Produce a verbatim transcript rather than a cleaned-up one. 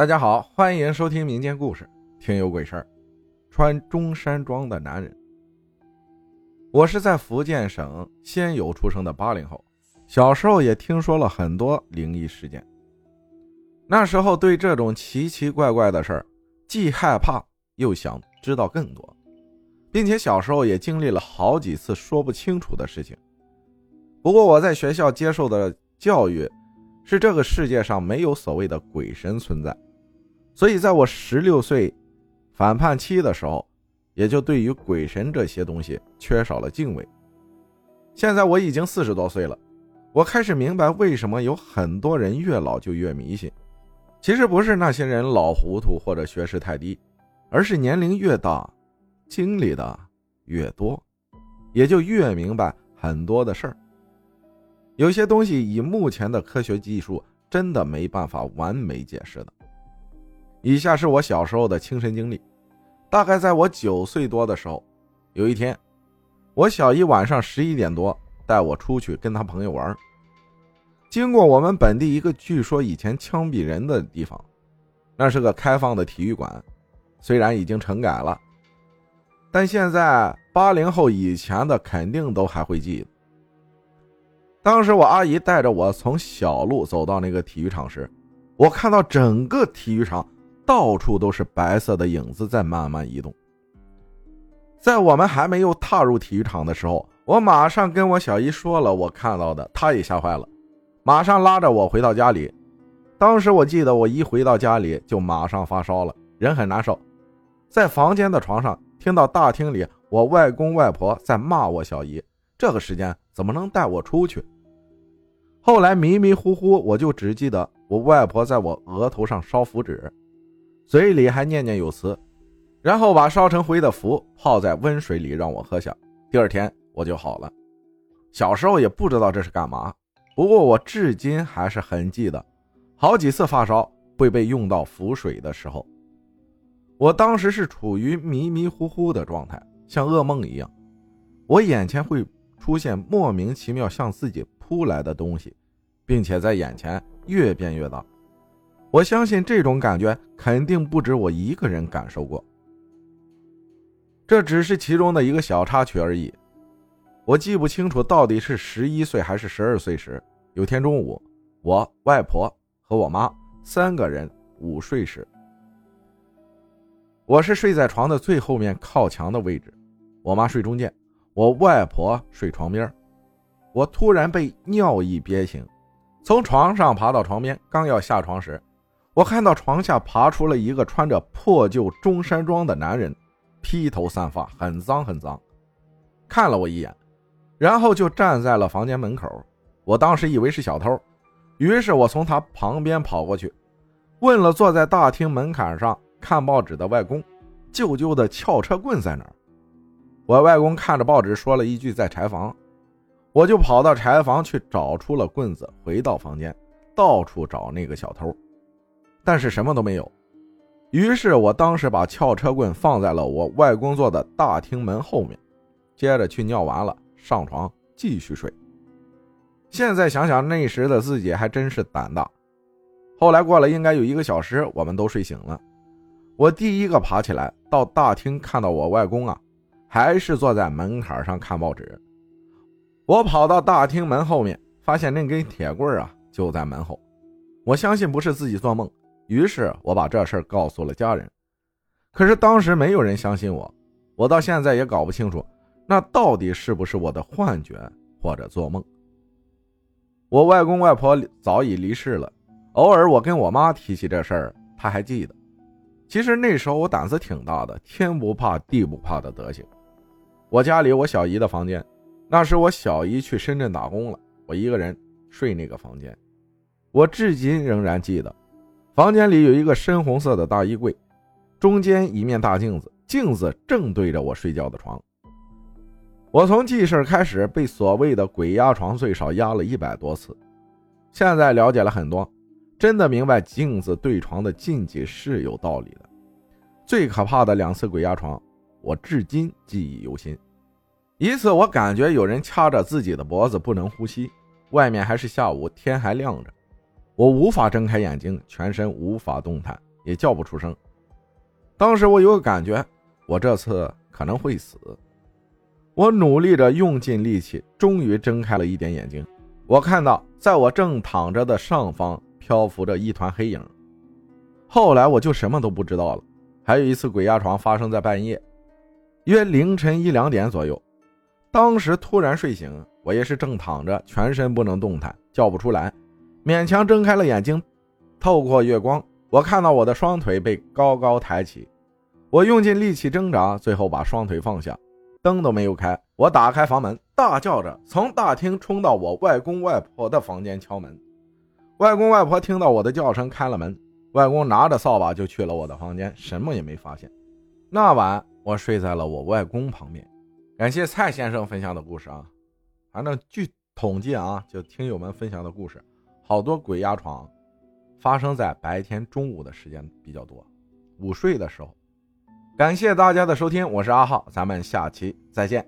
大家好，欢迎收听民间故事，听有鬼事儿。穿中山装的男人。我是在福建省仙游出生的八零后，小时候也听说了很多灵异事件。那时候对这种奇奇怪怪的事儿，既害怕又想知道更多，并且小时候也经历了好几次说不清楚的事情。不过我在学校接受的教育是这个世界上没有所谓的鬼神存在，所以在我十六岁反叛期的时候，也就对于鬼神这些东西缺少了敬畏。现在我已经四十多岁了，我开始明白为什么有很多人越老就越迷信。其实不是那些人老糊涂或者学识太低，而是年龄越大，经历的越多，也就越明白很多的事儿。有些东西以目前的科学技术真的没办法完美解释的。以下是我小时候的亲身经历。大概在我九岁多的时候，有一天，我小姨晚上十一点多带我出去跟她朋友玩，经过我们本地一个据说以前枪毙人的地方，那是个开放的体育馆，虽然已经整改了，但现在八零后以前的肯定都还会记得。当时我阿姨带着我从小路走到那个体育场时，我看到整个体育场到处都是白色的影子在慢慢移动。在我们还没有踏入体育场的时候，我马上跟我小姨说了我看到的，她也吓坏了，马上拉着我回到家里。当时我记得我一回到家里就马上发烧了，人很难受，在房间的床上听到大厅里我外公外婆在骂我小姨，这个时间怎么能带我出去？后来迷迷糊糊，我就只记得我外婆在我额头上烧符纸，嘴里还念念有词，然后把烧成灰的符泡在温水里让我喝下，第二天我就好了。小时候也不知道这是干嘛，不过我至今还是很记得，好几次发烧会被用到符水的时候。我当时是处于迷迷糊糊的状态，像噩梦一样，我眼前会出现莫名其妙向自己扑来的东西，并且在眼前越变越大。我相信这种感觉肯定不止我一个人感受过，这只是其中的一个小插曲而已。我记不清楚到底是十一岁还是十二岁时，有天中午，我外婆和我妈三个人午睡时，我是睡在床的最后面靠墙的位置，我妈睡中间，我外婆睡床边。我突然被尿意憋醒，从床上爬到床边，刚要下床时，我看到床下爬出了一个穿着破旧中山装的男人，披头散发，很脏很脏，看了我一眼，然后就站在了房间门口。我当时以为是小偷，于是我从他旁边跑过去，问了坐在大厅门槛上看报纸的外公，舅舅的撬车棍在哪儿？我外公看着报纸说了一句在柴房，我就跑到柴房去找出了棍子，回到房间到处找那个小偷，但是什么都没有。于是我当时把撬车棍放在了我外公坐的大厅门后面，接着去尿完了上床继续睡。现在想想那时的自己还真是胆大。后来过了应该有一个小时，我们都睡醒了，我第一个爬起来到大厅，看到我外公啊还是坐在门槛上看报纸。我跑到大厅门后面，发现那根铁棍啊就在门后，我相信不是自己做梦，于是我把这事儿告诉了家人，可是当时没有人相信我，我到现在也搞不清楚那到底是不是我的幻觉或者做梦。我外公外婆早已离世了，偶尔我跟我妈提起这事儿，她还记得。其实那时候我胆子挺大的，天不怕地不怕的德行。我家里我小姨的房间，那时我小姨去深圳打工了，我一个人睡那个房间。我至今仍然记得，房间里有一个深红色的大衣柜，中间一面大镜子，镜子正对着我睡觉的床。我从记事开始被所谓的鬼压床最少压了一百多次，现在了解了很多，真的明白镜子对床的禁忌是有道理的。最可怕的两次鬼压床我至今记忆犹新。一次我感觉有人掐着自己的脖子不能呼吸，外面还是下午，天还亮着，我无法睁开眼睛，全身无法动弹，也叫不出声。当时我有个感觉，我这次可能会死。我努力着，用尽力气，终于睁开了一点眼睛。我看到在我正躺着的上方漂浮着一团黑影。后来我就什么都不知道了。还有一次鬼压床发生在半夜，约凌晨一两点左右。当时突然睡醒，我也是正躺着，全身不能动弹，叫不出来，勉强睁开了眼睛。透过月光，我看到我的双腿被高高抬起。我用尽力气挣扎，最后把双腿放下。灯都没有开，我打开房门，大叫着从大厅冲到我外公外婆的房间敲门。外公外婆听到我的叫声，开了门。外公拿着扫把就去了我的房间，什么也没发现。那晚我睡在了我外公旁边。感谢蔡先生分享的故事啊，反正据统计啊，就听友们分享的故事，好多鬼压床发生在白天中午的时间比较多，午睡的时候。感谢大家的收听，我是阿浩，咱们下期再见。